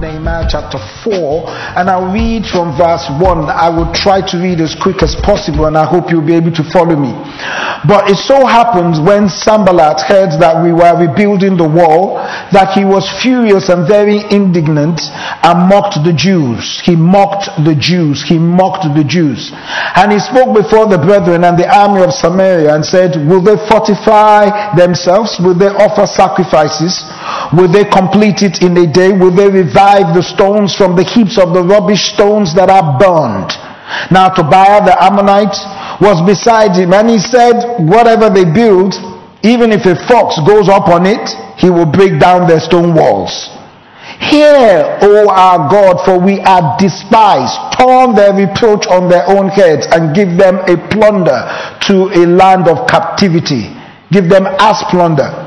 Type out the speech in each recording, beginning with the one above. Nehemiah chapter 4, and I'll read from verse 1. I will try to read as quick as possible, and I hope you'll be able to follow me. But it so happened when Sanballat heard that we were rebuilding the wall, that he was furious and very indignant, and mocked the Jews. He mocked the Jews. And he spoke before the brethren and the army of Samaria and said, will they fortify themselves? Will they offer sacrifices? Will they complete it in a day? Will they revive the stones from the heaps of the rubbish stones that are burned? Now Tobiah the Ammonite was beside him, and he said, whatever they build, even if a fox goes up on it, he will break down their stone walls. Hear, O our God, for we are despised. Turn their reproach on their own heads, and give them a plunder to a land of captivity. Give them as plunder.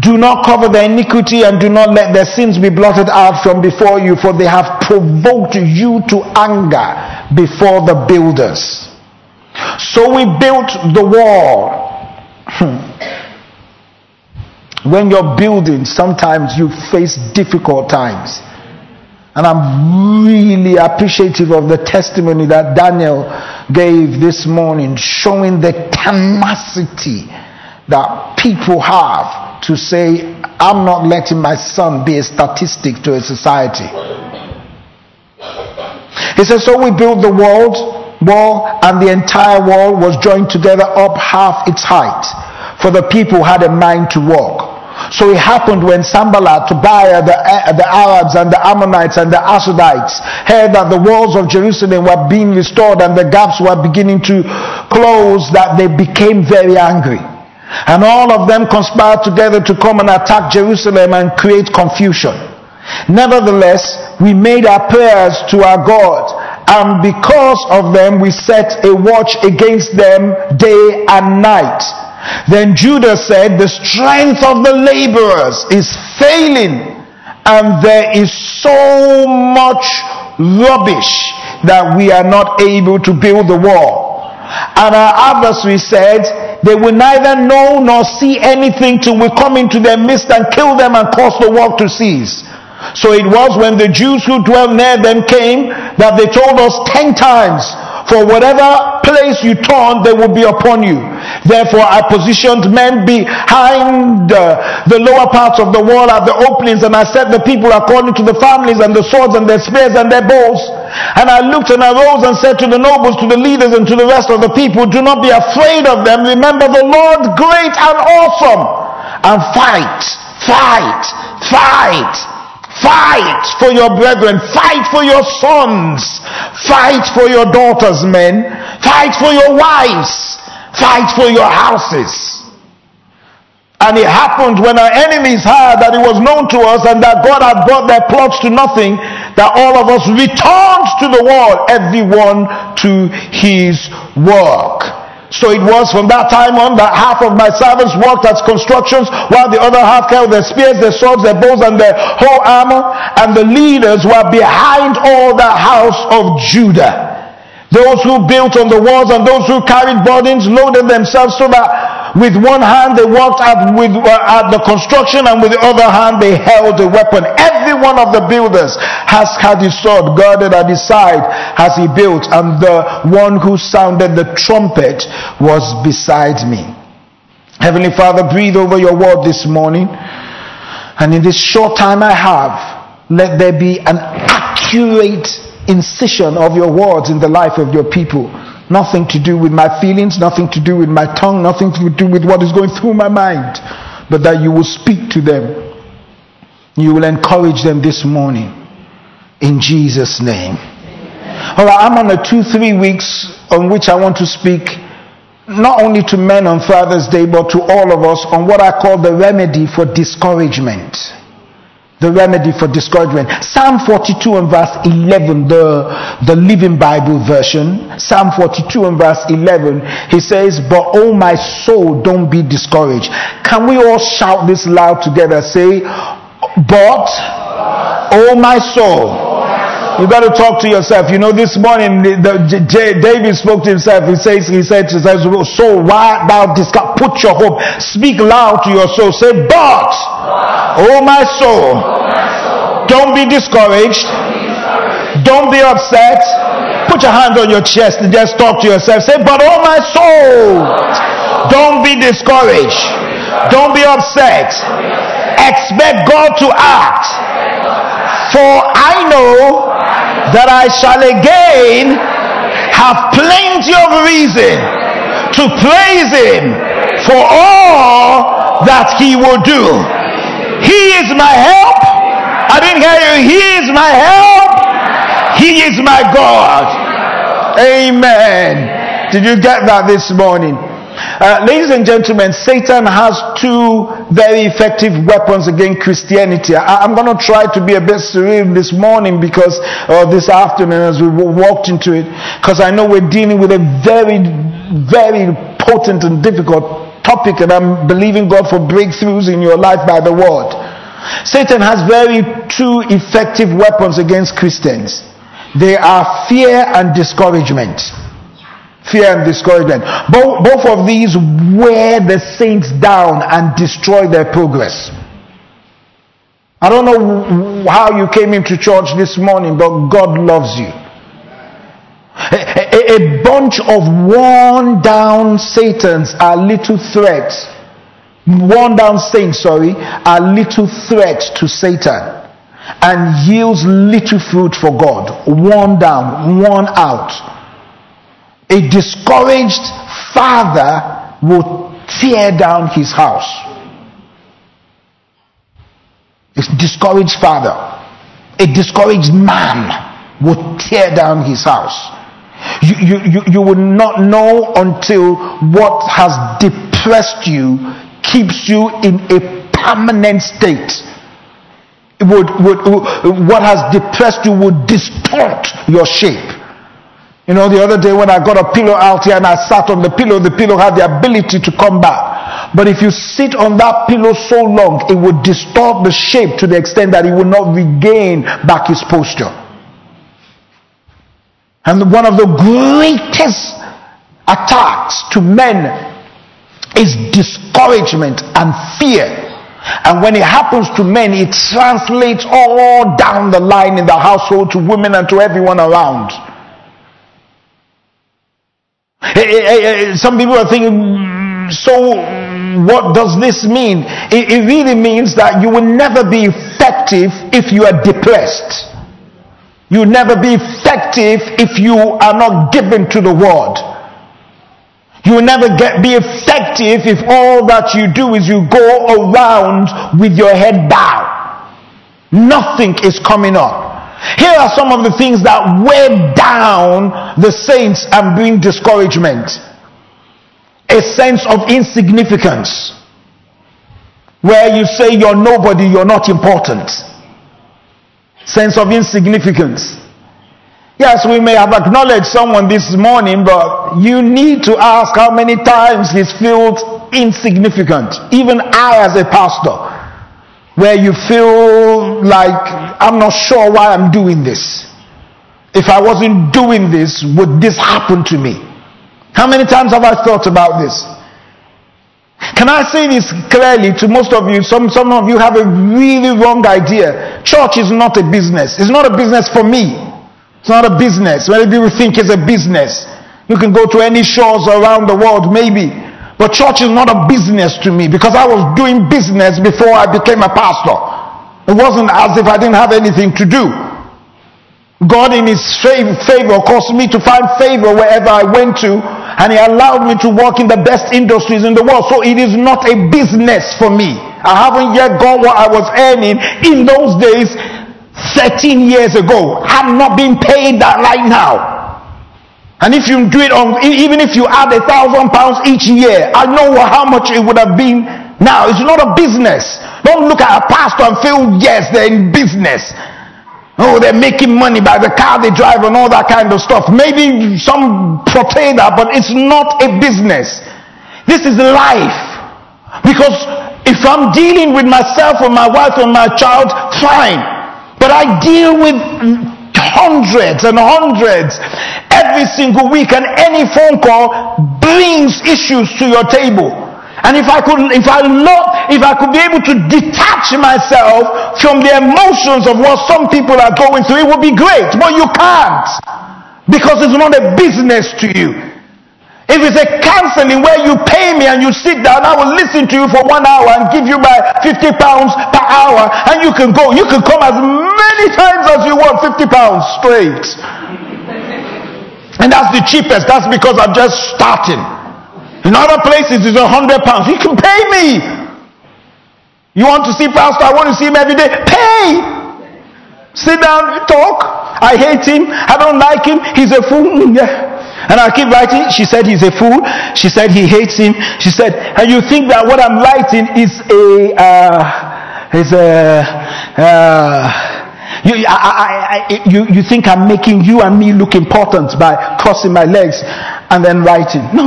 Do not cover their iniquity, and do not let their sins be blotted out from before you, for they have provoked you to anger before the builders. So we built the wall. When you're building, sometimes you face difficult times. And I'm really appreciative of the testimony that Daniel gave this morning, showing the tenacity that people have to say, I'm not letting my son be a statistic to a society. He says, so we built the wall, and the entire wall was joined together up half its height, for the people had a mind to walk. So it happened when Sanballat, Tobiah, the Arabs and the Ammonites and the Ashdodites heard that the walls of Jerusalem were being restored and the gaps were beginning to close, that they became very angry. And all of them conspired together to come and attack Jerusalem and create confusion. Nevertheless, we made our prayers to our God, and because of them we set a watch against them day and night. Then Judah said, the strength of the laborers is failing, and there is so much rubbish that we are not able to build the wall. And our adversary said, they will neither know nor see anything till we come into their midst and kill them and cause the work to cease. So it was when the Jews who dwelt near them came that they told us 10 times, for whatever place you turn, they will be upon you. Therefore I positioned men behind the lower parts of the wall at the openings, and I set the people according to the families, and the swords and their spears and their bows. And I looked and I rose and said to the nobles, to the leaders, and to the rest of the people, do not be afraid of them. Remember the Lord, great and awesome, and fight. Fight for your brethren, fight for your sons, fight for your daughters, men, fight for your wives, fight for your houses. And it happened when our enemies heard that it was known to us and that God had brought their plots to nothing, that all of us returned to the wall, everyone to his work. So it was from that time on that half of my servants worked at constructions, while the other half carried their spears, their swords, their bows, and their whole armor. And the leaders were behind all the house of Judah. Those who built on the walls and those who carried burdens loaded themselves, so that with one hand they worked at the construction, and with the other hand they held a weapon. Every one of the builders has had his sword girded at his side as he built, and the one who sounded the trumpet was beside me. Heavenly Father, breathe over your word this morning, and in this short time I have, let there be an accurate incision of your words in the life of your people. Nothing to do with my feelings, nothing to do with my tongue, nothing to do with what is going through my mind, but that you will speak to them. You will encourage them this morning, in Jesus' name. All right, I'm on a 2-3 weeks on which I want to speak not only to men on Father's Day, but to all of us on what I call the remedy for discouragement. the remedy for discouragement. Psalm 42 and verse 11, the Living Bible version. Psalm 42 and verse 11, he says, "But oh my soul, don't be discouraged." Can we all shout this loud together? Say, "But oh my soul." You've got to talk to yourself. You know, this morning, David spoke to himself. He said to his soul, "Why thou discard? Put your hope." Speak loud to your soul. Say, "But, oh my soul, don't be discouraged. Don't be upset." Put your hand on your chest and just talk to yourself. Say, "But oh my soul, don't be discouraged. Don't be upset. Expect God to act. For I know that I shall again have plenty of reason to praise him for all that he will do. He is my help." I didn't hear you. "He is my help. He is my God." Amen. Did you get that this morning? Ladies and gentlemen, Satan has two very effective weapons against Christianity. I'm going to try to be a bit serene this morning because, or this afternoon as we walked into it, because I know we're dealing with a very, very potent and difficult topic, and I'm believing God for breakthroughs in your life by the word. Satan has two effective weapons against Christians. They are fear and discouragement. Fear and discouragement. Both of these wear the saints down and destroy their progress. I don't know how you came into church this morning, but God loves you. A bunch of worn down Satans are little threats. Worn down saints, are little threats to Satan and yields little fruit for God. Worn down, worn out. A discouraged father will tear down his house. A discouraged father, a discouraged man will tear down his house. You will not know until what has depressed you keeps you in a permanent state. What has depressed you will distort your shape. You know, the other day when I got a pillow out here and I sat on the pillow had the ability to come back. But if you sit on that pillow so long, it would distort the shape to the extent that it would not regain back its posture. And one of the greatest attacks to men is discouragement and fear. And when it happens to men, it translates all down the line in the household to women and to everyone around. Some people are thinking, so what does this mean? It really means that you will never be effective if you are depressed. You will never be effective if you are not given to the word. You will never be effective if all that you do is you go around with your head bowed. Nothing is coming up. Here are some of the things that weigh down the saints and bring discouragement. A sense of insignificance, where you say you're nobody, you're not important. Sense of insignificance. Yes, we may have acknowledged someone this morning, but you need to ask how many times he's felt insignificant. Even I as a pastor, where you feel like, I'm not sure why I'm doing this. If I wasn't doing this, would this happen to me? How many times have I thought about this? Can I say this clearly to most of you? Some of you have a really wrong idea. Church is not a business. It's not a business for me. It's not a business. Many people think it's a business. You can go to any shores around the world, maybe. But church is not a business to me, because I was doing business before I became a pastor. It wasn't as if I didn't have anything to do. God in his favor caused me to find favor wherever I went to, and he allowed me to work in the best industries in the world. So it is not a business for me. I haven't yet got what I was earning in those days 13 years ago. I'm not being paid that right now. And if you do it even if you add £1,000 each year, I know how much it would have been Now, it's not a business. Don't look at a pastor and feel, yes, they're in business. Oh, they're making money by the car they drive and all that kind of stuff. Maybe some portray that, but it's not a business. This is life. Because if I'm dealing with myself or my wife or my child, fine. But I deal with hundreds and hundreds every single week, and any phone call brings issues to your table. And if I could be able to detach myself from the emotions of what some people are going through, it would be great. But you can't, because it's not a business to you. If it's a counseling where you pay me and you sit down, I will listen to you for 1 hour and give you my £50 per hour, and you can go. You can come as many times as you want, £50 straight. And that's the cheapest. That's because I'm just starting. In other places, it's £100. You can pay me. You want to see pastor? I want to see him every day. Pay. Sit down, talk. I hate him. I don't like him. He's a fool. Yeah. And I keep writing. She said he's a fool. She said he hates him. She said, and you think that what I'm writing you think I'm making you and me look important by crossing my legs and then writing. No.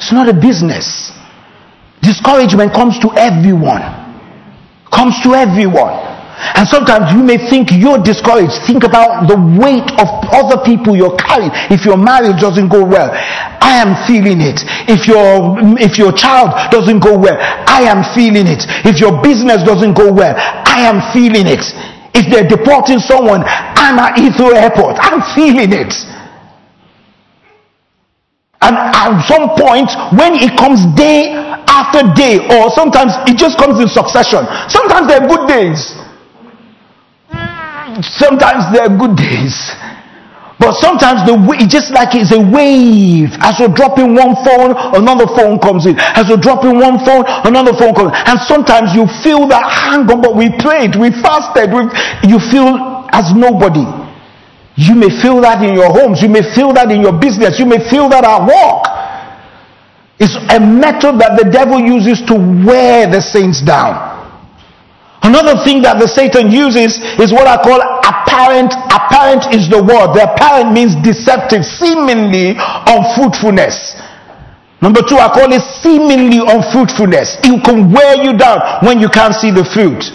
It's not a business. Discouragement comes to everyone. And sometimes you may think you're discouraged. Think about the weight of other people you're carrying. If your marriage doesn't go well, I am feeling it. If your child doesn't go well, I am feeling it. If your business doesn't go well, I am feeling it. If they're deporting someone, I'm at Heathrow Airport. I'm feeling it. And at some point, when it comes day after day, or sometimes it just comes in succession. Sometimes they're good days. But sometimes it's just like it's a wave. As you're dropping one phone, another phone comes in. And sometimes you feel that hang on, but we prayed, we fasted, you feel as nobody. You may feel that in your homes, you may feel that in your business, you may feel that at work. It's a method that the devil uses to wear the saints down. Another thing that the Satan uses is what I call apparent. Apparent is the word. The apparent means deceptive, seemingly unfruitfulness. Number two, I call it seemingly unfruitfulness. It can wear you down when you can't see the fruit.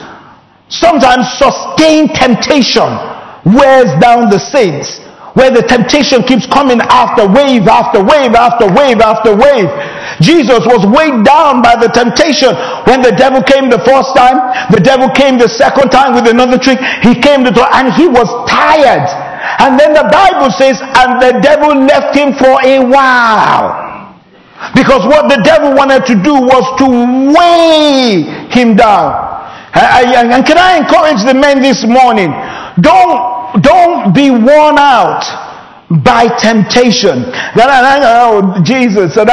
Sometimes sustained temptation wears down the saints, where the temptation keeps coming after wave, after wave, after wave, after wave. Jesus was weighed down by the temptation. When the devil came the first time, the devil came the second time with another trick. He came the third, and he was tired. And then the Bible says, and the devil left him for a while. Because what the devil wanted to do was to weigh him down. And can I encourage the men this morning? Don't be worn out by temptation. Jesus, I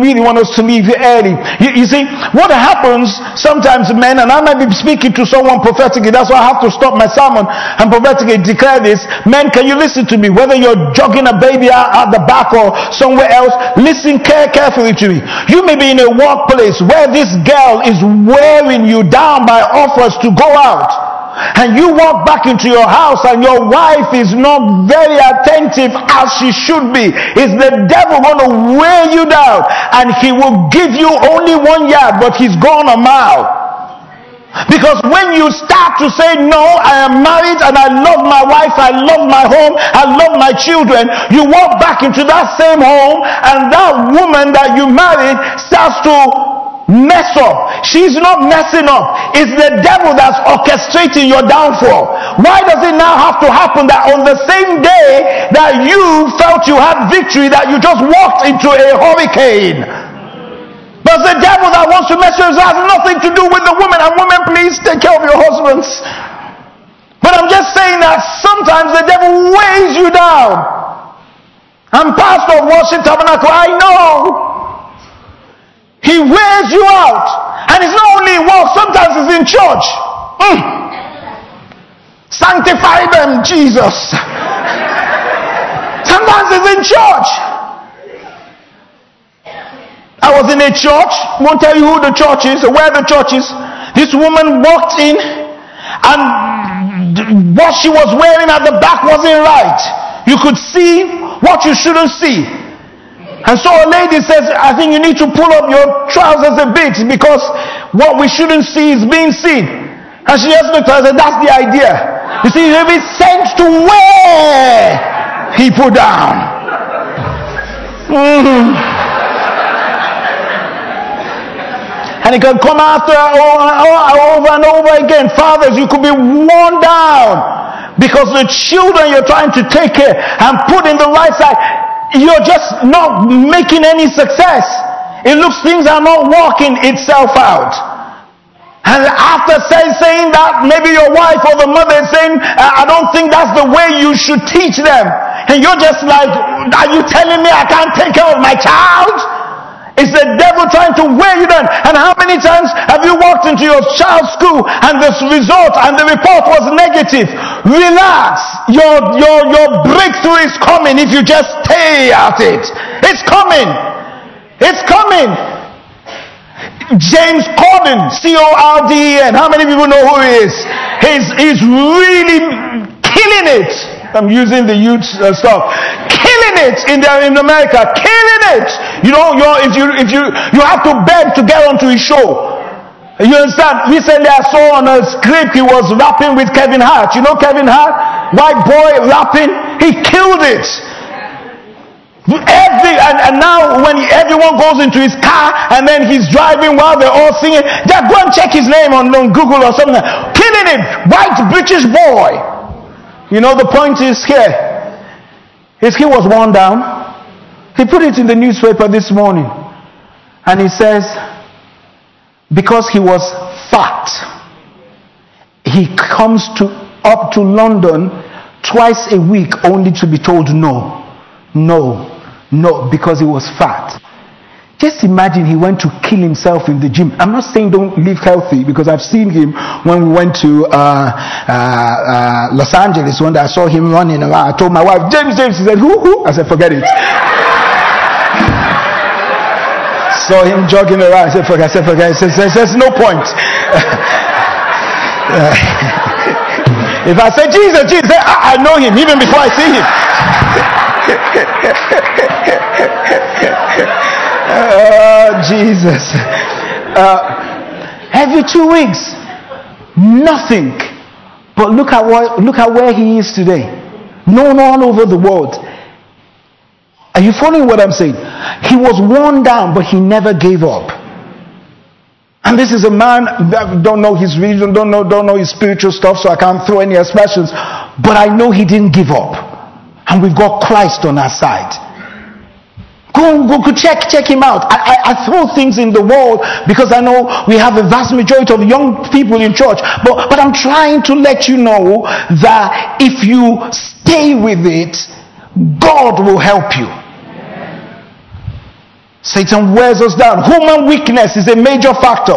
really want us to leave early. You see, what happens sometimes, men, and I might be speaking to someone prophetically, that's why I have to stop my sermon and prophetically declare this. Men, can you listen to me? Whether you're jogging a baby out at the back or somewhere else, listen carefully to me. You may be in a workplace where this girl is wearing you down by offers to go out. And you walk back into your house and your wife is not very attentive as she should be. Is the devil going to wear you down? And he will give you only 1 yard, but he's gone a mile. Because when you start to say, no, I am married and I love my wife, I love my home, I love my children, you walk back into that same home and that woman that you married starts to mess up. She's not messing up. It's the devil that's orchestrating your downfall. Why does it now have to happen that on the same day that you felt you had victory, that you just walked into a hurricane? But the devil that wants to mess you up has nothing to do with the woman. And women, please take care of your husbands. But I'm just saying that sometimes the devil weighs you down. I'm pastor of Worship Tabernacle. I know. He wears you out. And it's not only in work, sometimes it's in church. Sanctify them, Jesus. Sometimes it's in church. I was in a church, won't tell you who the church is or where the church is. This woman walked in and what she was wearing at the back wasn't right. You could see what you shouldn't see. And so a lady says, I think you need to pull up your trousers a bit because what we shouldn't see is being seen. And she just looked at her and said, that's the idea. You see, you'll be sent to wear people down. And it can come after over and over again. Fathers, you could be worn down because the children you're trying to take care and put in the right side, you're just not making any success. It looks things are not working itself out. And after saying that, maybe your wife or the mother is saying, I don't think that's the way you should teach them. And you're just like, are you telling me I can't take care of my child? It's the devil trying to wear you down. And how many times have you walked into your child's school and the result and the report was negative? Relax. Your breakthrough is coming if you just stay at it. It's coming. It's coming. James Corden, C-O-R-D-E-N. How many people know who he is? He's really killing it. I'm using the youth stuff. Killing it in America. Killing it. You know, you have to beg to get onto his show. You understand? Recently I saw on a script he was rapping with Kevin Hart. You know Kevin Hart? White boy rapping. He killed it. And now when everyone goes into his car and then he's driving while they're all singing, just go and check his name on Google or something. Killing him, white British boy. You know, the point is he was worn down. He put it in the newspaper this morning and he says, because he was fat, he comes up to London twice a week only to be told no, because he was fat. Just imagine, he went to kill himself in the gym. I'm not saying don't live healthy, because I've seen him when we went to Los Angeles. One day I saw him running around. I told my wife, James, she said, who? I said, forget it. Saw him jogging around. I said, forget. There's no point. If I say, Jesus, I know him even before I see him. Jesus. Every 2 weeks, nothing. But look at where he is today. Known all over the world. Are you following what I'm saying? He was worn down, but he never gave up. And this is a man that don't know his religion, don't know his spiritual stuff, so I can't throw any expressions. But I know he didn't give up. And we've got Christ on our side. Go check him out. I throw things in the world because I know we have a vast majority of young people in church. But I'm trying to let you know that if you stay with it, God will help you. Satan wears us down. Human weakness is a major factor.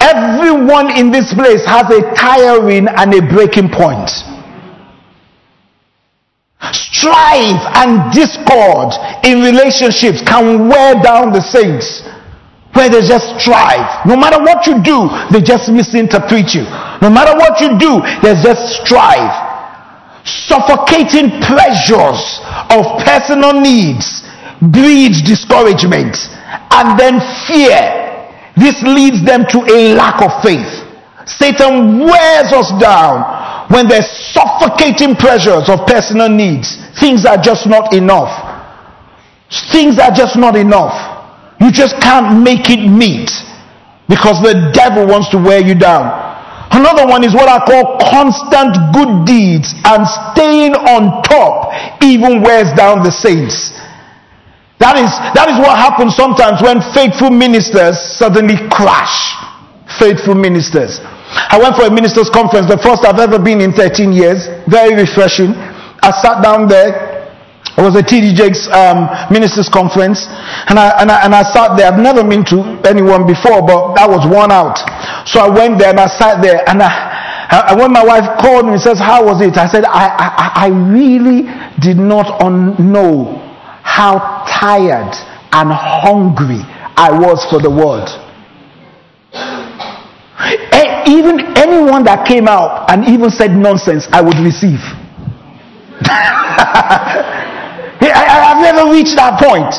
Everyone in this place has a tiring and a breaking point. Strife and discord in relationships can wear down the saints, where they just strive. No matter what you do, they just misinterpret you. No matter what you do, they just strive. Suffocating pressures of personal needs breeds discouragement and then fear. This leads them to a lack of faith. Satan wears us down when there's suffocating pressures of personal needs. Things are just not enough. Things are just not enough. You just can't make it meet because the devil wants to wear you down. Another one is what I call constant good deeds, and staying on top even wears down the saints. That is what happens sometimes when faithful ministers suddenly crash. Faithful ministers. I went for a ministers' conference, the first I've ever been in 13 years. Very refreshing. I sat down there. It was a TD Jakes ministers' conference, and I sat there. I've never been to anyone before, but I was worn out. So I went there and I sat there. And when my wife called me and says, "How was it?" I said, "I really did not know how tired and hungry I was for the world. And even anyone that came out and even said nonsense, I would receive. I've never reached that point.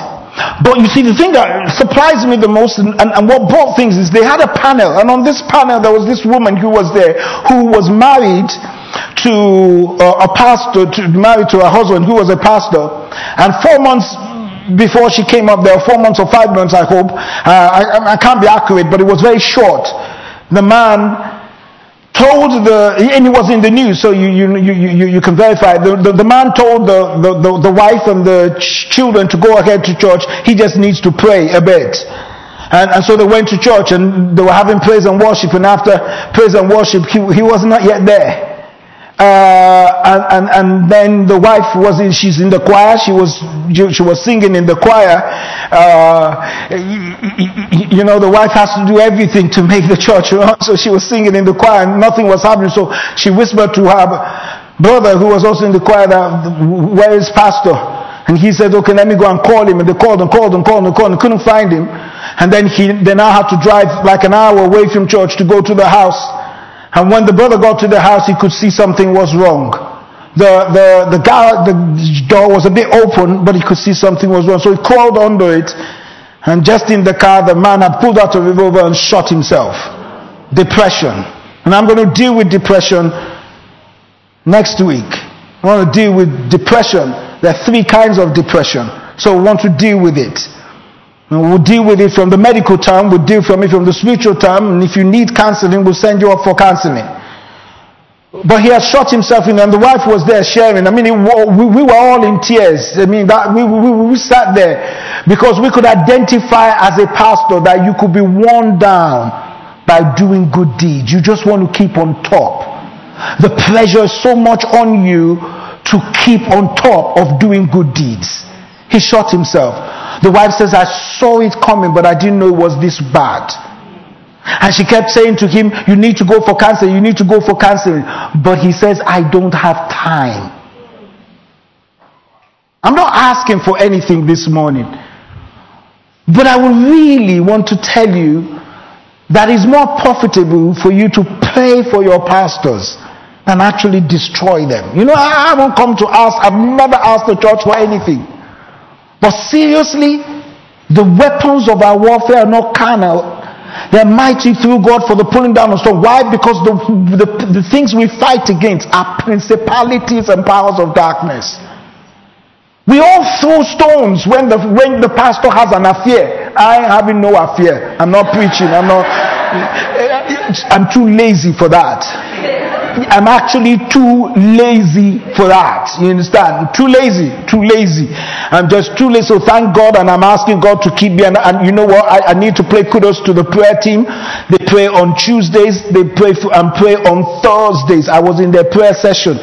But you see, the thing that surprised me the most and what brought things is they had a panel, and on this panel there was this woman who was there, who was married to a pastor, married to her husband who was a pastor, and 4 months before she came up there, 4 months or 5 months, I hope, I can't be accurate, but it was very short. The man told and it was in the news, so you can verify. The man told the wife and the children to go ahead to church. He just needs to pray a bit. And so they went to church and they were having praise and worship. And after praise and worship, he was not yet there. And then the wife she's in the choir. She was singing in the choir. The wife has to do everything to make the church run. So she was singing in the choir and nothing was happening. So she whispered to her brother who was also in the choir, "Where is Pastor?" And he said, "Okay, let me go and call him." And they called and called and called and called and couldn't find him. And then they now had to drive like an hour away from church to go to the house. And when the brother got to the house, he could see something was wrong. The door was a bit open, but he could see something was wrong. So he crawled under it, and just in the car, the man had pulled out a revolver and shot himself. Depression. And I'm going to deal with depression next week. I want to deal with depression. There are 3 kinds of depression, so we want to deal with it. And we'll deal with it from the medical term, we'll deal from it from the spiritual term, and if you need counseling, we'll send you up for counseling. But he had shot himself in, and the wife was there sharing. I mean, we were all in tears. I mean, that we sat there because we could identify as a pastor that you could be worn down by doing good deeds. You just want to keep on top. The pressure is so much on you to keep on top of doing good deeds. He shot himself. The wife says, "I saw it coming, but I didn't know it was this bad." And she kept saying to him, "You need to go for counseling. You need to go for counseling." But he says, "I don't have time." I'm not asking for anything this morning. But I would really want to tell you that it's more profitable for you to pray for your pastors than actually destroy them. You know, I won't come to ask. I've never asked the church for anything. But seriously, the weapons of our warfare are not carnal. They're mighty through God for the pulling down of strongholds. Why? Because the things we fight against are principalities and powers of darkness. We all throw stones when the pastor has an affair. I ain't having no affair. I'm not preaching. I'm too lazy for that. I'm actually too lazy for that. You understand? Too lazy. I'm just too lazy. So thank God, and I'm asking God to keep me. And you know what? I need to play kudos to the prayer team. They pray on Tuesdays. They pray on Thursdays. I was in their prayer session,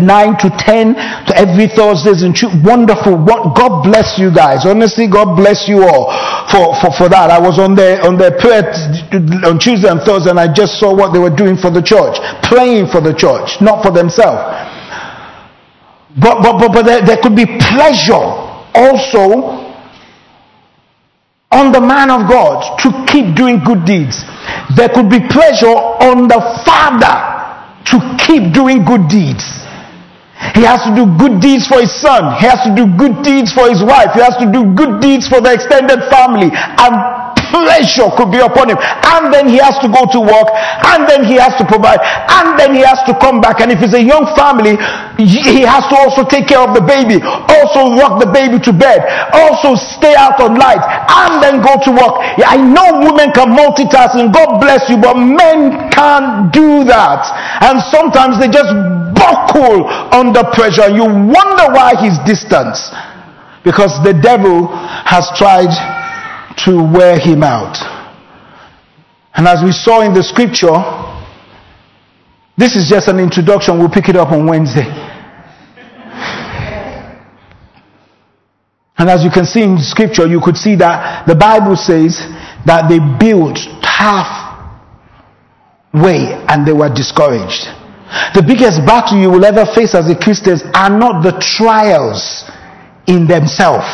9 to 10, to every Thursdays. And wonderful. God bless you guys. Honestly, God bless you all for that. I was on their prayer on Tuesday and Thursday, and I just saw what they were doing for the church, praying for the church, not for themselves. But there could be pleasure also on the man of God to keep doing good deeds. There could be pleasure on the father to keep doing good deeds. He has to do good deeds for his son. He has to do good deeds for his wife. He has to do good deeds for the extended family. And pleasure could be upon him, and then he has to go to work, and then he has to provide, and then he has to come back. And if it's a young family, he has to also take care of the baby, also rock the baby to bed, also stay out on light, and then go to work. I know women can multitask, and God bless you, but men can't do that, and sometimes they just buckle under pressure, and you wonder why he's distant, because the devil has tried to wear him out. And as we saw in the scripture, this is just an introduction. We'll pick it up on Wednesday. And as you can see in the scripture, you could see that the Bible says that they built halfway and they were discouraged. The biggest battle you will ever face as a Christian are not the trials in themselves.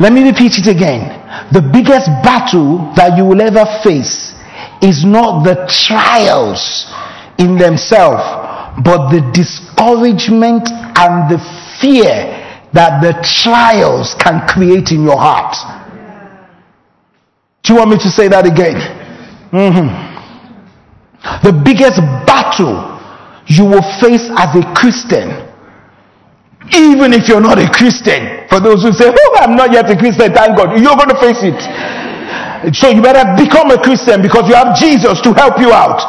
Let me repeat it again. The biggest battle that you will ever face is not the trials in themselves, but the discouragement and the fear that the trials can create in your heart. Do you want me to say that again? The biggest battle you will face as a Christian, even if you're not a Christian, for those who say, "Oh, I'm not yet a Christian," thank God, you're going to face it. So you better become a Christian, because you have Jesus to help you out.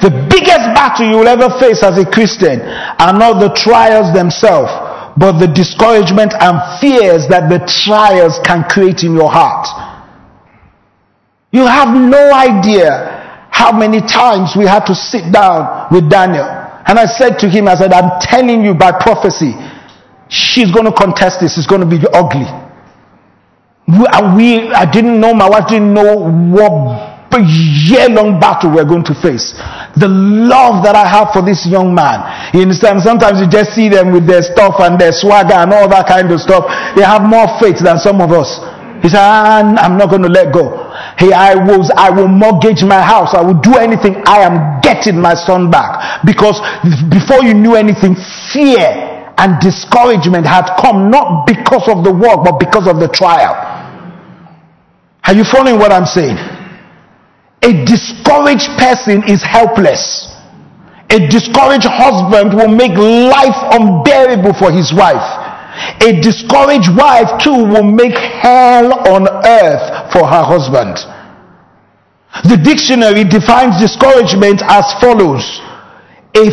The biggest battle you will ever face as a Christian are not the trials themselves, but the discouragement and fears that the trials can create in your heart. You have no idea how many times we had to sit down with Daniel. And I said to him, I said, "I'm telling you by prophecy, she's going to contest this. It's going to be ugly." I didn't know, my wife didn't know what year-long battle we're going to face. The love that I have for this young man, you understand? Sometimes you just see them with their stuff and their swagger and all that kind of stuff. They have more faith than some of us. He said, "I'm not going to let go. Hey, I will mortgage my house. I will do anything. I am getting my son back." Because before you knew anything, fear and discouragement had come, not because of the work, but because of the trial. Are you following what I'm saying? A discouraged person is helpless. A discouraged husband will make life unbearable for his wife. A discouraged wife too will make hell on earth for her husband. The dictionary defines discouragement as follows: a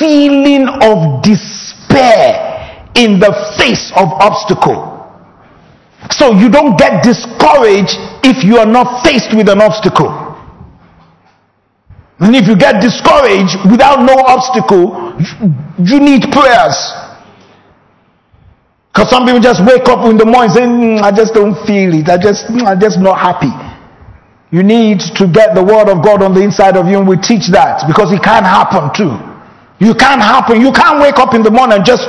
feeling of despair in the face of obstacle. So you don't get discouraged if you are not faced with an obstacle. And if you get discouraged without no obstacle, you need prayers. Because some people just wake up in the morning saying, "I just don't feel it. I'm just not happy." You need to get the word of God on the inside of you, and we teach that, because it can happen too. You can't happen. You can't wake up in the morning and just,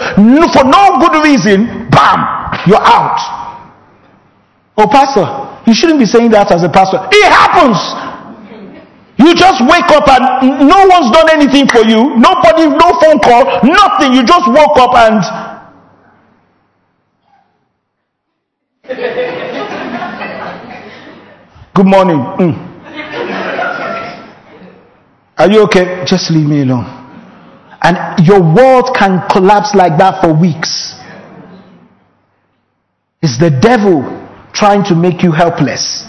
for no good reason, bam, you're out. Oh, pastor, you shouldn't be saying that as a pastor. It happens. You just wake up and no one's done anything for you. Nobody, no phone call, nothing. You just woke up and... "Good morning." "Are you okay?" "Just leave me alone." And your world can collapse like that for weeks. It's the devil trying to make you helpless.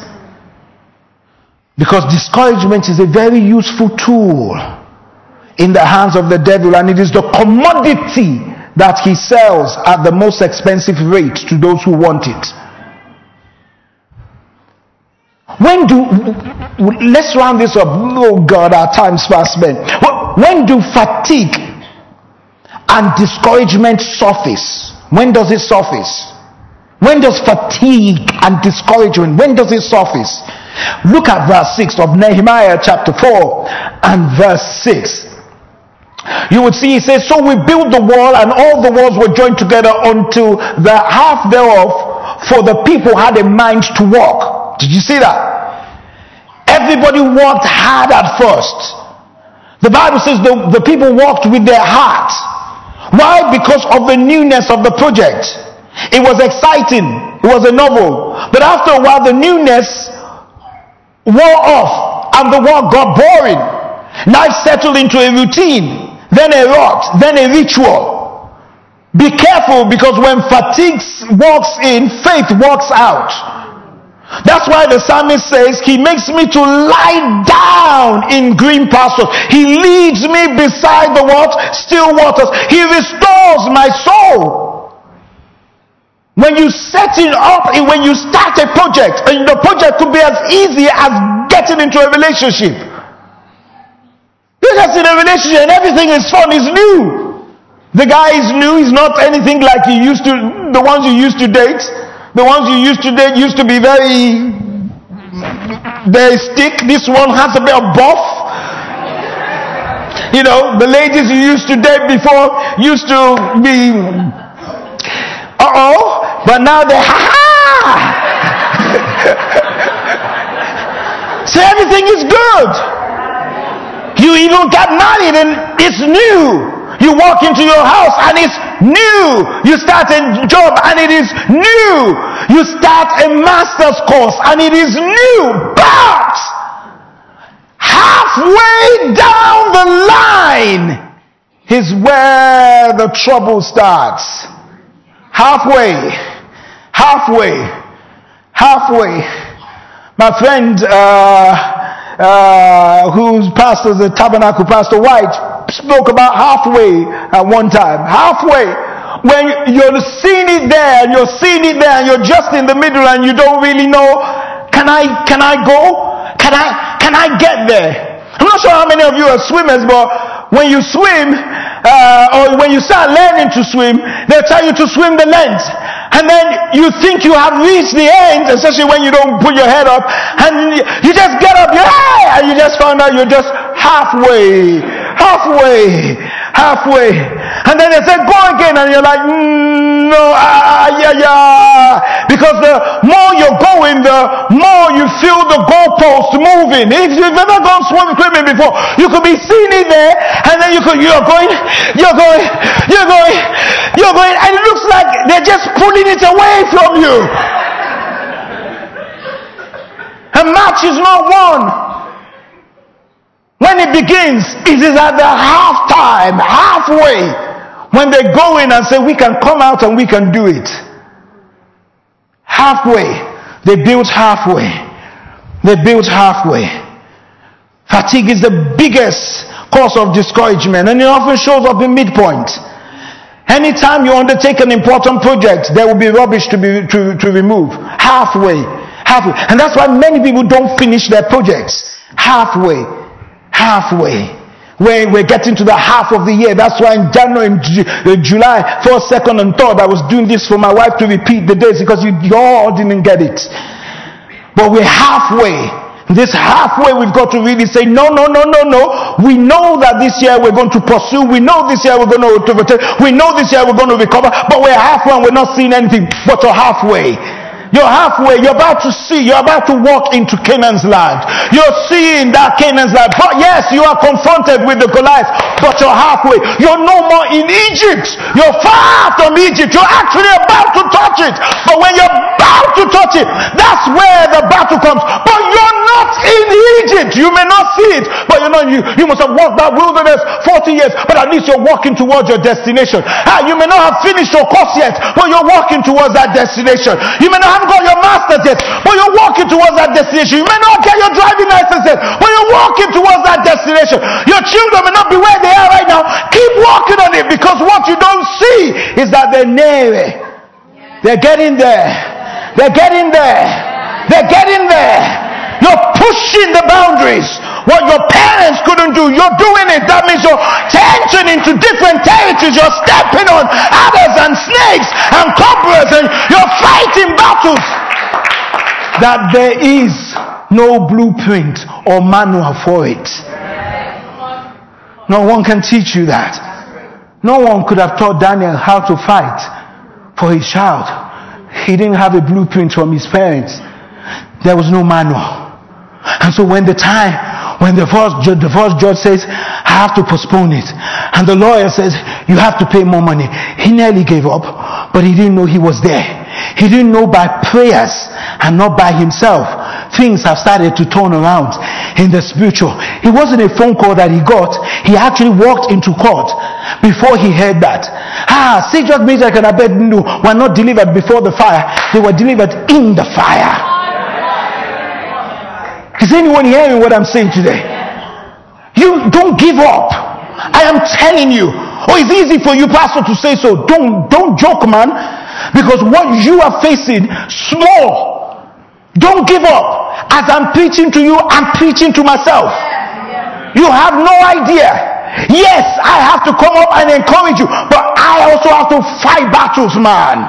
Because discouragement is a very useful tool in the hands of the devil, and it is the commodity that he sells at the most expensive rate to those who want it. Let's round this up. Oh God, our time's fast spent. When do fatigue and discouragement surface? When does it surface? When does fatigue and discouragement, when does it surface? Look at verse 6 of Nehemiah chapter 4 and verse 6. You would see he says, "So we built the wall, and all the walls were joined together until the half thereof, for the people had a mind to walk." Did you see that? Everybody worked hard at first. The Bible says the people walked with their heart. Why? Because of the newness of the project. It was exciting. It was a novel. But after a while, the newness wore off, and the work got boring. Life settled into a routine, then a rut, then a ritual. Be careful, because when fatigue walks in, faith walks out. That's why the psalmist says, "He makes me to lie down in green pastures. He leads me beside the still waters. He restores my soul." When you set it up, when you start a project, and the project could be as easy as getting into a relationship. You're just in a relationship and everything is fun, it's new. The guy is new, he's not anything like you used to, the ones you used to date. The ones you used to date used to be very, they stick, this one has a bit of buff. You know, the ladies you used to date before used to be, but now they, Ah! So everything is good. You even got married and it's new. You walk into your house and it's new. You start a job and it is new. You start a master's course and it is new. But halfway down the line is where the trouble starts. Halfway. My friend who pastors the tabernacle, Pastor White, spoke about halfway at one time. Halfway. When you're seeing it there, and you're seeing it there, and you're just in the middle and you don't really know, can I go? Can I get there? I'm not sure how many of you are swimmers, but when you swim, or when you start learning to swim, they'll tell you to swim the length. And then you think you have reached the end, especially when you don't put your head up, and you just get up, and you just found out you're just halfway. And then they said, go again, and you're like, because the more you're going, the more you feel the goalpost moving. If you've never gone swimming before, you could be seeing it there, and then you're going, and it looks like they're just pulling it away from you. A match is not won when it begins. It is at the halftime, halfway, when they go in and say, we can come out and we can do it. Halfway. They built halfway. Fatigue is the biggest cause of discouragement, and it often shows up in midpoint. Anytime you undertake an important project, there will be rubbish to remove. Halfway. And that's why many people don't finish their projects. Halfway. We're getting to the half of the year. That's why in January, July 1st, 2nd and 3rd, I was doing this for my wife to repeat the days, because you all didn't get it. But we're halfway. This halfway, we've got to really say, no. We know that this year we're going to pursue. We know this year we're going to overtake. We know this year we're going to recover. But we're halfway and we're not seeing anything. But you're halfway. You're halfway. You're about to see. You're about to walk into Canaan's land. You're seeing that Canaan's land. But yes, you are confronted with the Goliath. But you're halfway. You're no more in Egypt. You're far from Egypt. You're actually about to touch it. But when you're about to touch it, that's where the battle comes. But you're not in Egypt. You may not see it. But you know, you must have walked that wilderness 40 years. But at least you're walking towards your destination. You may not have finished your course yet. But you're walking towards that destination. You may not have got your master's yet, but you're walking towards that destination. You may not get your driving license yet, but you're walking towards that destination. Your children may not be where they are right now. Keep walking on it, because what you don't see is that they're near. They're getting there. You're pushing the boundaries. What your parents couldn't do, you're doing it. That means you're tension into different territories. You're stepping on adders and snakes and cobras, and you're fighting battles that there is no blueprint or manual for it. No one can teach you that. No one could have taught Daniel how to fight for his child. He didn't have a blueprint from his parents. There was no manual. And so when the first judge says, I have to postpone it, and the lawyer says, you have to pay more money, he nearly gave up, but he didn't know he was there. He didn't know by prayers and not by himself, things have started to turn around in the spiritual. It wasn't a phone call that he got. He actually walked into court before he heard that. Shadrach, Meshach and Abednego were not delivered before the fire. They were delivered in the fire. Is anyone hearing what I'm saying today? You don't give up. I am telling you. It's easy for you, pastor, to say so. Don't joke, man. Because what you are facing, small. Don't give up. As I'm preaching to you, I'm preaching to myself. You have no idea. Yes, I have to come up and encourage you. But I also have to fight battles, man.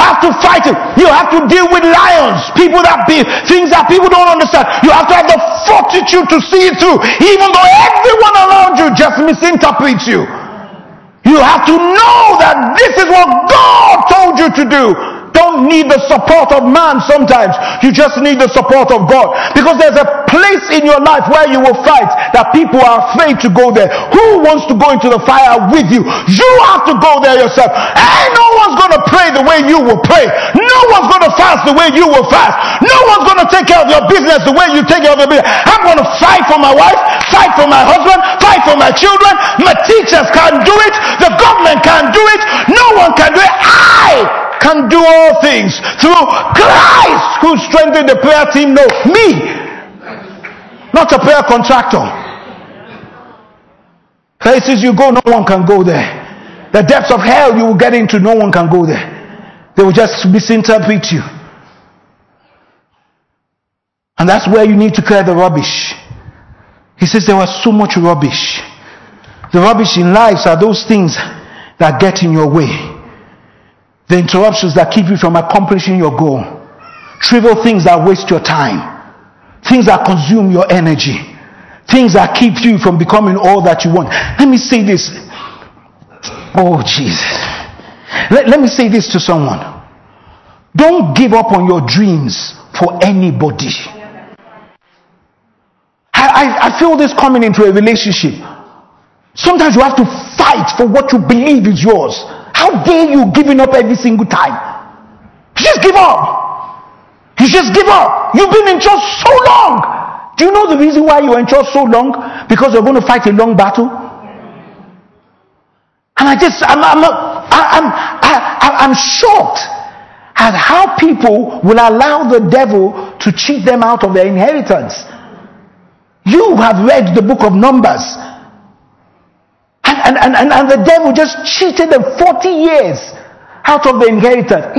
Have to fight it. You have to deal with lions, things that people don't understand. You have to have the fortitude to see it through, even though everyone around you just misinterprets you. You have to know that this is what God told you to do. Don't don't need the support of man sometimes. You just need the support of God. Because there's a place in your life where you will fight that people are afraid to go there. Who wants to go into the fire with you? You have to go there yourself. Ain't no one's going to pray the way you will pray. No one's going to fast the way you will fast. No one's going to take care of your business the way you take care of your business. I'm going to fight for my wife, fight for my husband, fight for my children. My teachers can't do it. The government can't do it. No one can do it. I can do all things through Christ who strengthened the prayer team. No, me. Not a prayer contractor. Places you go, no one can go there. The depths of hell you will get into, no one can go there. They will just misinterpret you. And that's where you need to clear the rubbish. He says there was so much rubbish. The rubbish in lives are those things that get in your way. The interruptions that keep you from accomplishing your goal. Trivial things that waste your time. Things that consume your energy. Things that keep you from becoming all that you want. Let me say this. Oh, Jesus. Let me say this to someone. Don't give up on your dreams for anybody. I feel this coming into a relationship. Sometimes you have to fight for what you believe is yours. How dare you giving up every single time? You just give up. You just give up. You've been in church so long. Do you know the reason why you were in church so long? Because you're going to fight a long battle. And I'm shocked at how people will allow the devil to cheat them out of their inheritance. You have read the book of Numbers. And the devil just cheated them 40 years out of the inheritance.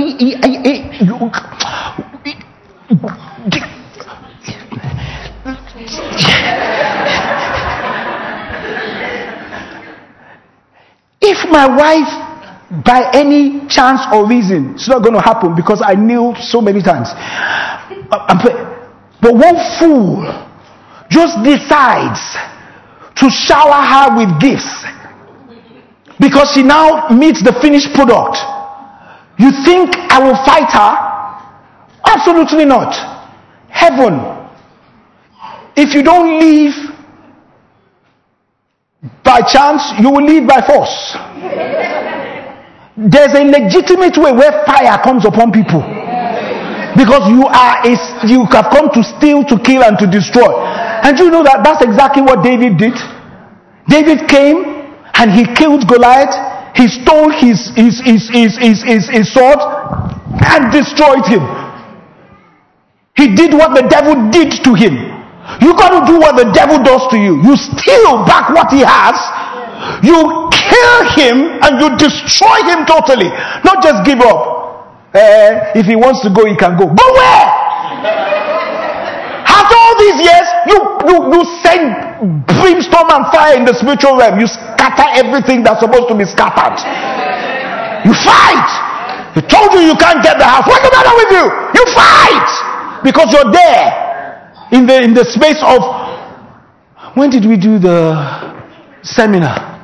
If my wife, by any chance or reason, it's not going to happen because I knew so many times. But one fool just decides to shower her with gifts. Because she now meets the finished product. You think I will fight her? Absolutely not. Heaven. If you don't leave by chance, you will leave by force. There's a legitimate way where fire comes upon people. Because you have come to steal, to kill, and to destroy. And you know that that's exactly what David did. David came and he killed Goliath. He stole his sword and destroyed him. He did what the devil did to him. You got to do what the devil does to you. You steal back what he has. You kill him and you destroy him totally. Not just give up. If he wants to go, he can go. Go where? After all these years, you send brimstone and fire in the spiritual realm. You scatter everything that's supposed to be scattered. You fight. He told you you can't get the house. What's the matter with you? You fight because you're there in the space of. When did we do the seminar?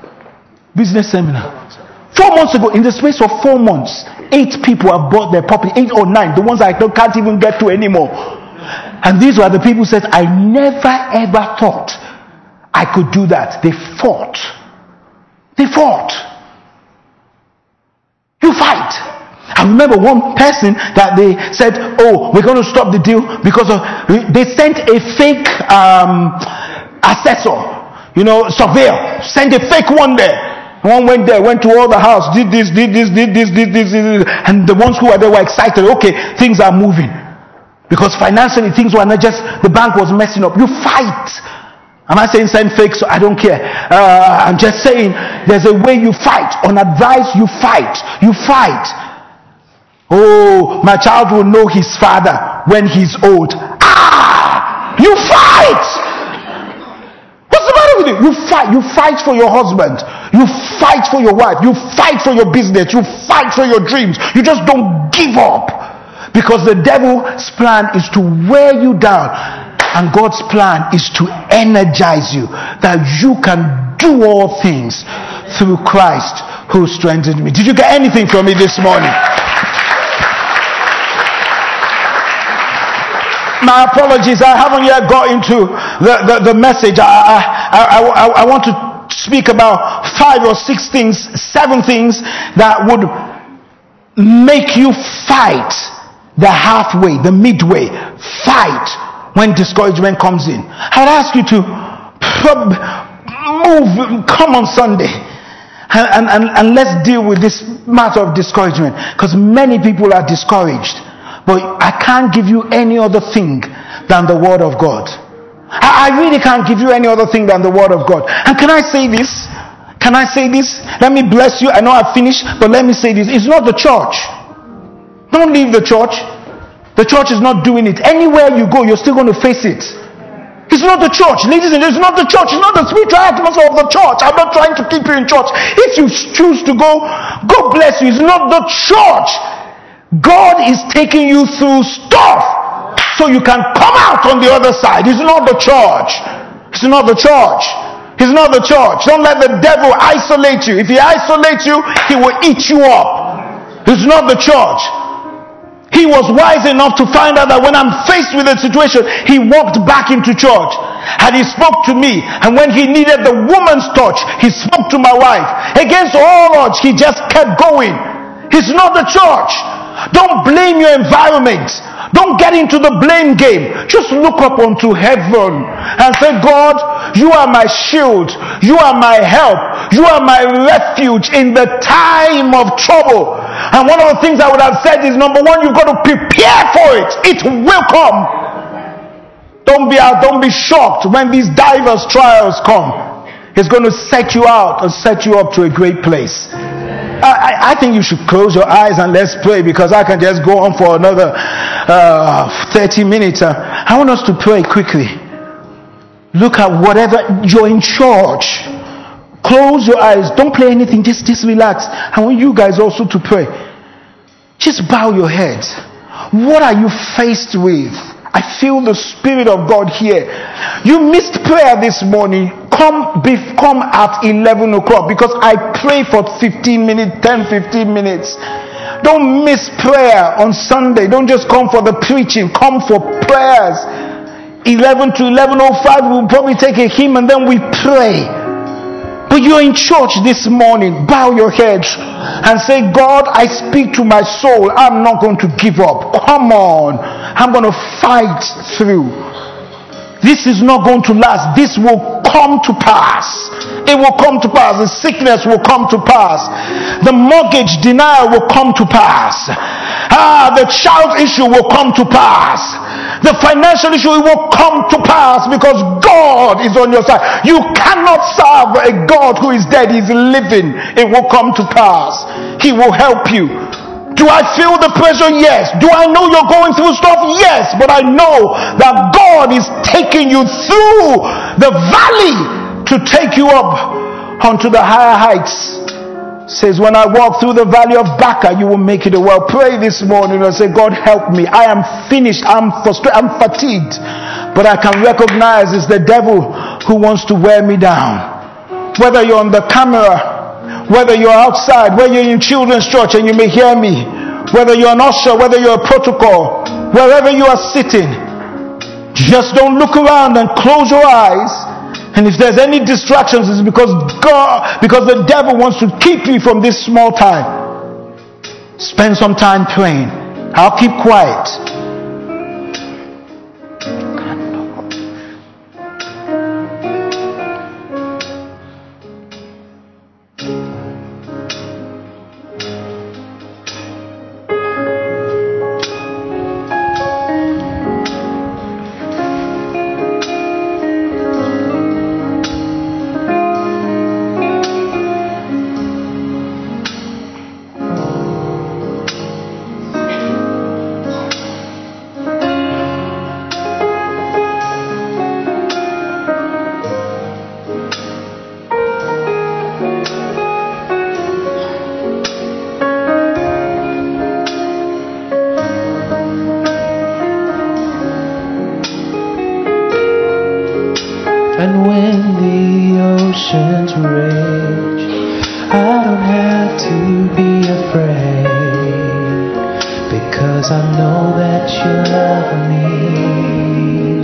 Business seminar. 4 months ago, in the space of 4 months, 8 people have bought their property. 8 or 9, the ones I can't even get to anymore. And these were the people who said, I never ever thought I could do that. They fought. They fought. You fight. I remember one person that they said, oh, we're going to stop the deal because of, they sent a fake assessor, surveyor, sent a fake one there. One went there, went to all the house, did this, and the ones who were there were excited. Okay, things are moving. Because financially things were not just, the bank was messing up. You fight. I'm not saying send fake, so I don't care. I'm just saying there's a way you fight. On advice, you fight. You fight. Oh, my child will know his father when he's old. Ah! You fight! What's the matter with you? You fight. You fight for your husband. You fight for your wife. You fight for your business. You fight for your dreams. You just don't give up. Because the devil's plan is to wear you down, and God's plan is to energize you that you can do all things through Christ who strengthens me. Did you get anything from me this morning? My apologies, I haven't yet got into the message. I want to speak about 7 things that would make you fight the halfway, the midway, fight when discouragement comes in. I'd ask you to move, come on Sunday and let's deal with this matter of discouragement, because many people are discouraged. But I can't give you any other thing than the Word of God. I really can't give you any other thing than the Word of God. And can I say this? Can I say this? Let me bless you. I know I've finished, but let me say this. It's not the church. Don't leave the church. The church is not doing it. Anywhere you go, you're still going to face it. It's not the church. Ladies and gentlemen, it's not the church. It's not the spiritual atmosphere of the church. I'm not trying to keep you in church. If you choose to go, God bless you. It's not the church. God is taking you through stuff so you can come out on the other side. It's not the church. It's not the church. It's not the church. Don't let the devil isolate you. If he isolates you, he will eat you up. It's not the church. He was wise enough to find out that when I'm faced with a situation, he walked back into church. And he spoke to me. And when he needed the woman's touch, he spoke to my wife. Against all odds, he just kept going. It's not the church. Don't blame your environment. Don't get into the blame game. Just look up unto heaven and say, God, you are my shield. You are my help. You are my refuge in the time of trouble. And one of the things I would have said is, number one, you've got to prepare for it. It will come. Don't be out. Don't be shocked when these diverse trials come. It's going to set you out and set you up to a great place. I think you should close your eyes and let's pray, because I can just go on for another 30 minutes. I want us to pray quickly. Look at whatever you're in charge. Close your eyes. Don't play anything. Just relax. I want you guys also to pray. Just bow your heads. What are you faced with? I feel the Spirit of God here. You missed prayer this morning. Come at 11 o'clock, because I pray for 10-15 minutes. Don't miss prayer on Sunday. Don't just come for the preaching. Come for prayers. 11 to 11:05, we'll probably take a hymn and then we pray. But you're in church this morning. Bow your heads and say, God, I speak to my soul. I'm not going to give up. Come on. I'm going to fight through. This is not going to last. This will come to pass. It will come to pass. The sickness will come to pass. The mortgage denial will come to pass. The child issue will come to pass. The financial issue, it will come to pass, because God is on your side. You cannot serve a God who is dead. He's living. It will come to pass. He will help you. Do I feel the pressure? Yes. Do I know you're going through stuff? Yes. But I know that God is taking you through the valley to take you up onto the higher heights. Says, when I walk through the valley of Baca, you will make it a well. Pray this morning and say, God, help me. I am finished. I'm frustrated. I'm fatigued. But I can recognize it's the devil who wants to wear me down. Whether you're on the camera, whether you're outside, whether you're in children's church and you may hear me, whether you're an usher, whether you're a protocol, wherever you are sitting, just don't look around and close your eyes. And if there's any distractions, it's because the devil wants to keep you from this small time. Spend some time praying. I'll keep quiet. I don't have to be afraid, 'Cause I know that you love me.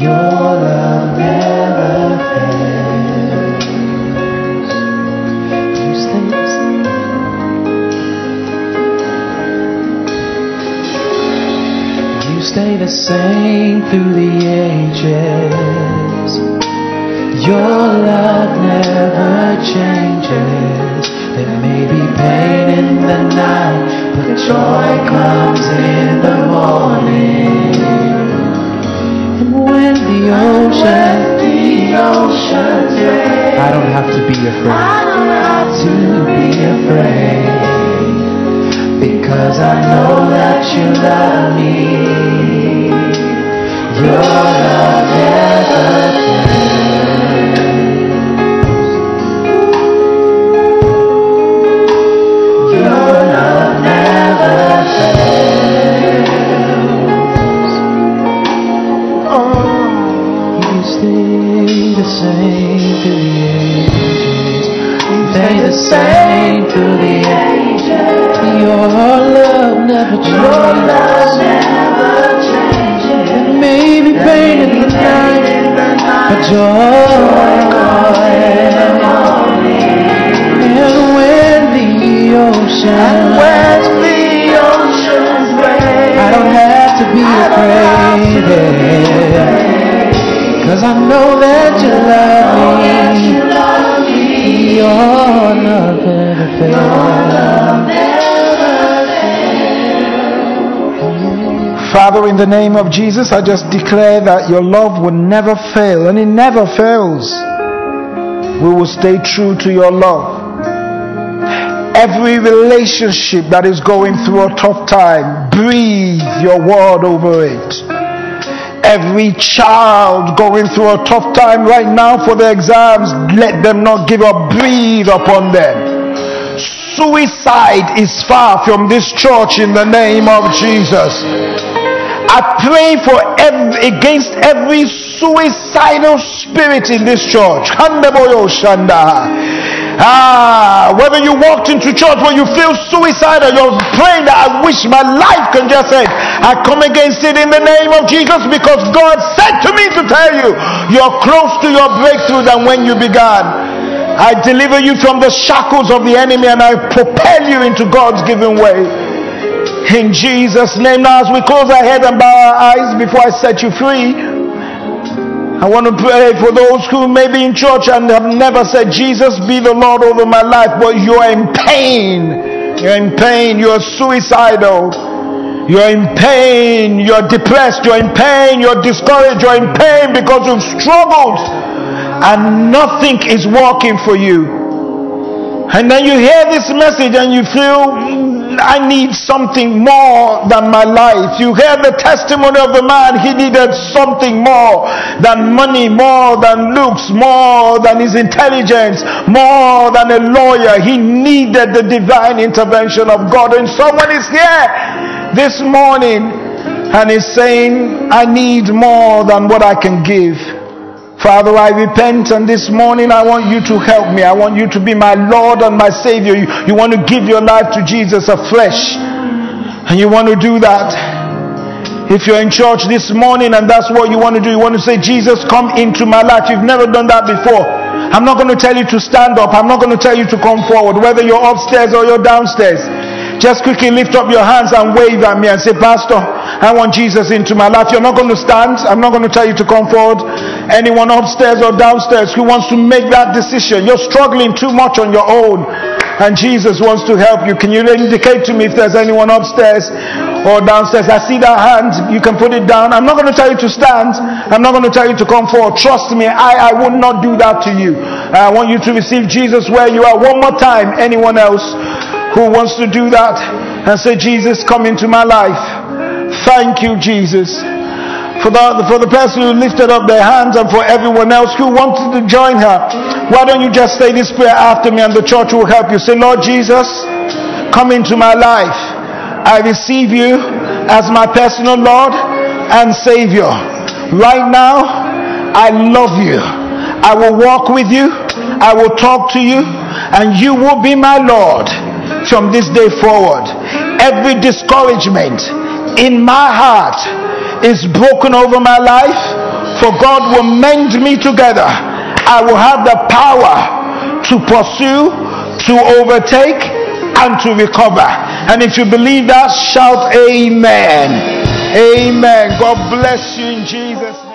Your love never fails. You stay the same. You stay the same through the ages. Your love never changes. There may be pain in the night, but joy comes in the morning. And when the ocean breaks, I don't have to be afraid. I don't have to be afraid, because I know that you love me. Your love never fails. In the name of Jesus, I just declare that your love will never fail, and it never fails. We will stay true to your love. Every relationship that is going through a tough time, breathe your word over it. Every child going through a tough time right now for the exams, let them not give up. Breathe upon them. Suicide is far from this church in the name of Jesus. I pray for against every suicidal spirit in this church. Whether you walked into church where you feel suicidal, you're praying that I wish my life can just end. I come against it in the name of Jesus, because God said to me to tell you, you're close to your breakthrough than when you began. I deliver you from the shackles of the enemy, and I propel you into God's given way. In Jesus' name. Now, as we close our head and bow our eyes before I set you free, I want to pray for those who may be in church and have never said, Jesus, be the Lord over my life, but you're in pain. You're in pain. You're suicidal. You're in pain. You're depressed. You're in pain. You're discouraged. You're in pain because you've struggled and nothing is working for you. And then you hear this message and you feel, I need something more than my life. You hear the testimony of the man. He needed something more than money, more than looks, more than his intelligence, more than a lawyer. He needed the divine intervention of God. And someone is here this morning and is saying, I need more than what I can give. Father, I repent, and this morning I want you to help me. I want you to be my Lord and my Savior. You want to give your life to Jesus afresh, and you want to do that. If you're in church this morning and that's what you want to do, you want to say, Jesus, come into my life. You've never done that before. I'm not going to tell you to stand up. I'm not going to tell you to come forward, whether you're upstairs or you're downstairs. Just quickly lift up your hands and wave at me and say, Pastor, I want Jesus into my life. You're not going to stand. I'm not going to tell you to come forward. Anyone upstairs or downstairs who wants to make that decision, you're struggling too much on your own, and Jesus wants to help you. Can you indicate to me if there's anyone upstairs or downstairs? I see that hand. You can put it down. I'm not going to tell you to stand. I'm not going to tell you to come forward. Trust me, I would not do that to you. I want you to receive Jesus where you are. One more time, anyone else who wants to do that and say, Jesus, come into my life. Thank you, Jesus. For the person who lifted up their hands, and for everyone else who wanted to join her, why don't you just say this prayer after me, and the church will help you. Say, Lord Jesus, come into my life. I receive you as my personal Lord and Savior. Right now, I love you. I will walk with you. I will talk to you, and you will be my Lord from this day forward. Every discouragement in my heart is broken over my life, for God will mend me together. I will have the power to pursue, to overtake, and to recover. And if you believe that, shout amen. Amen. God bless you in Jesus' name.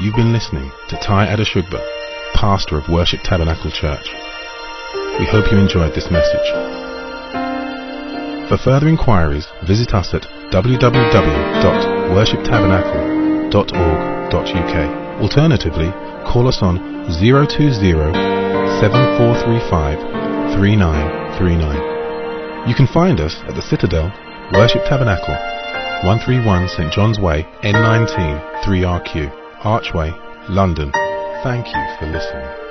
You've been listening to Tai Adeshuba, pastor of Worship Tabernacle Church. We hope you enjoyed this message. For further inquiries, visit us at www.worshiptabernacle.org.uk. Alternatively, call us on 020-7435-3939. You can find us at the Citadel, Worship Tabernacle, 131 St John's Way, N19 3RQ, Archway, London. Thank you for listening.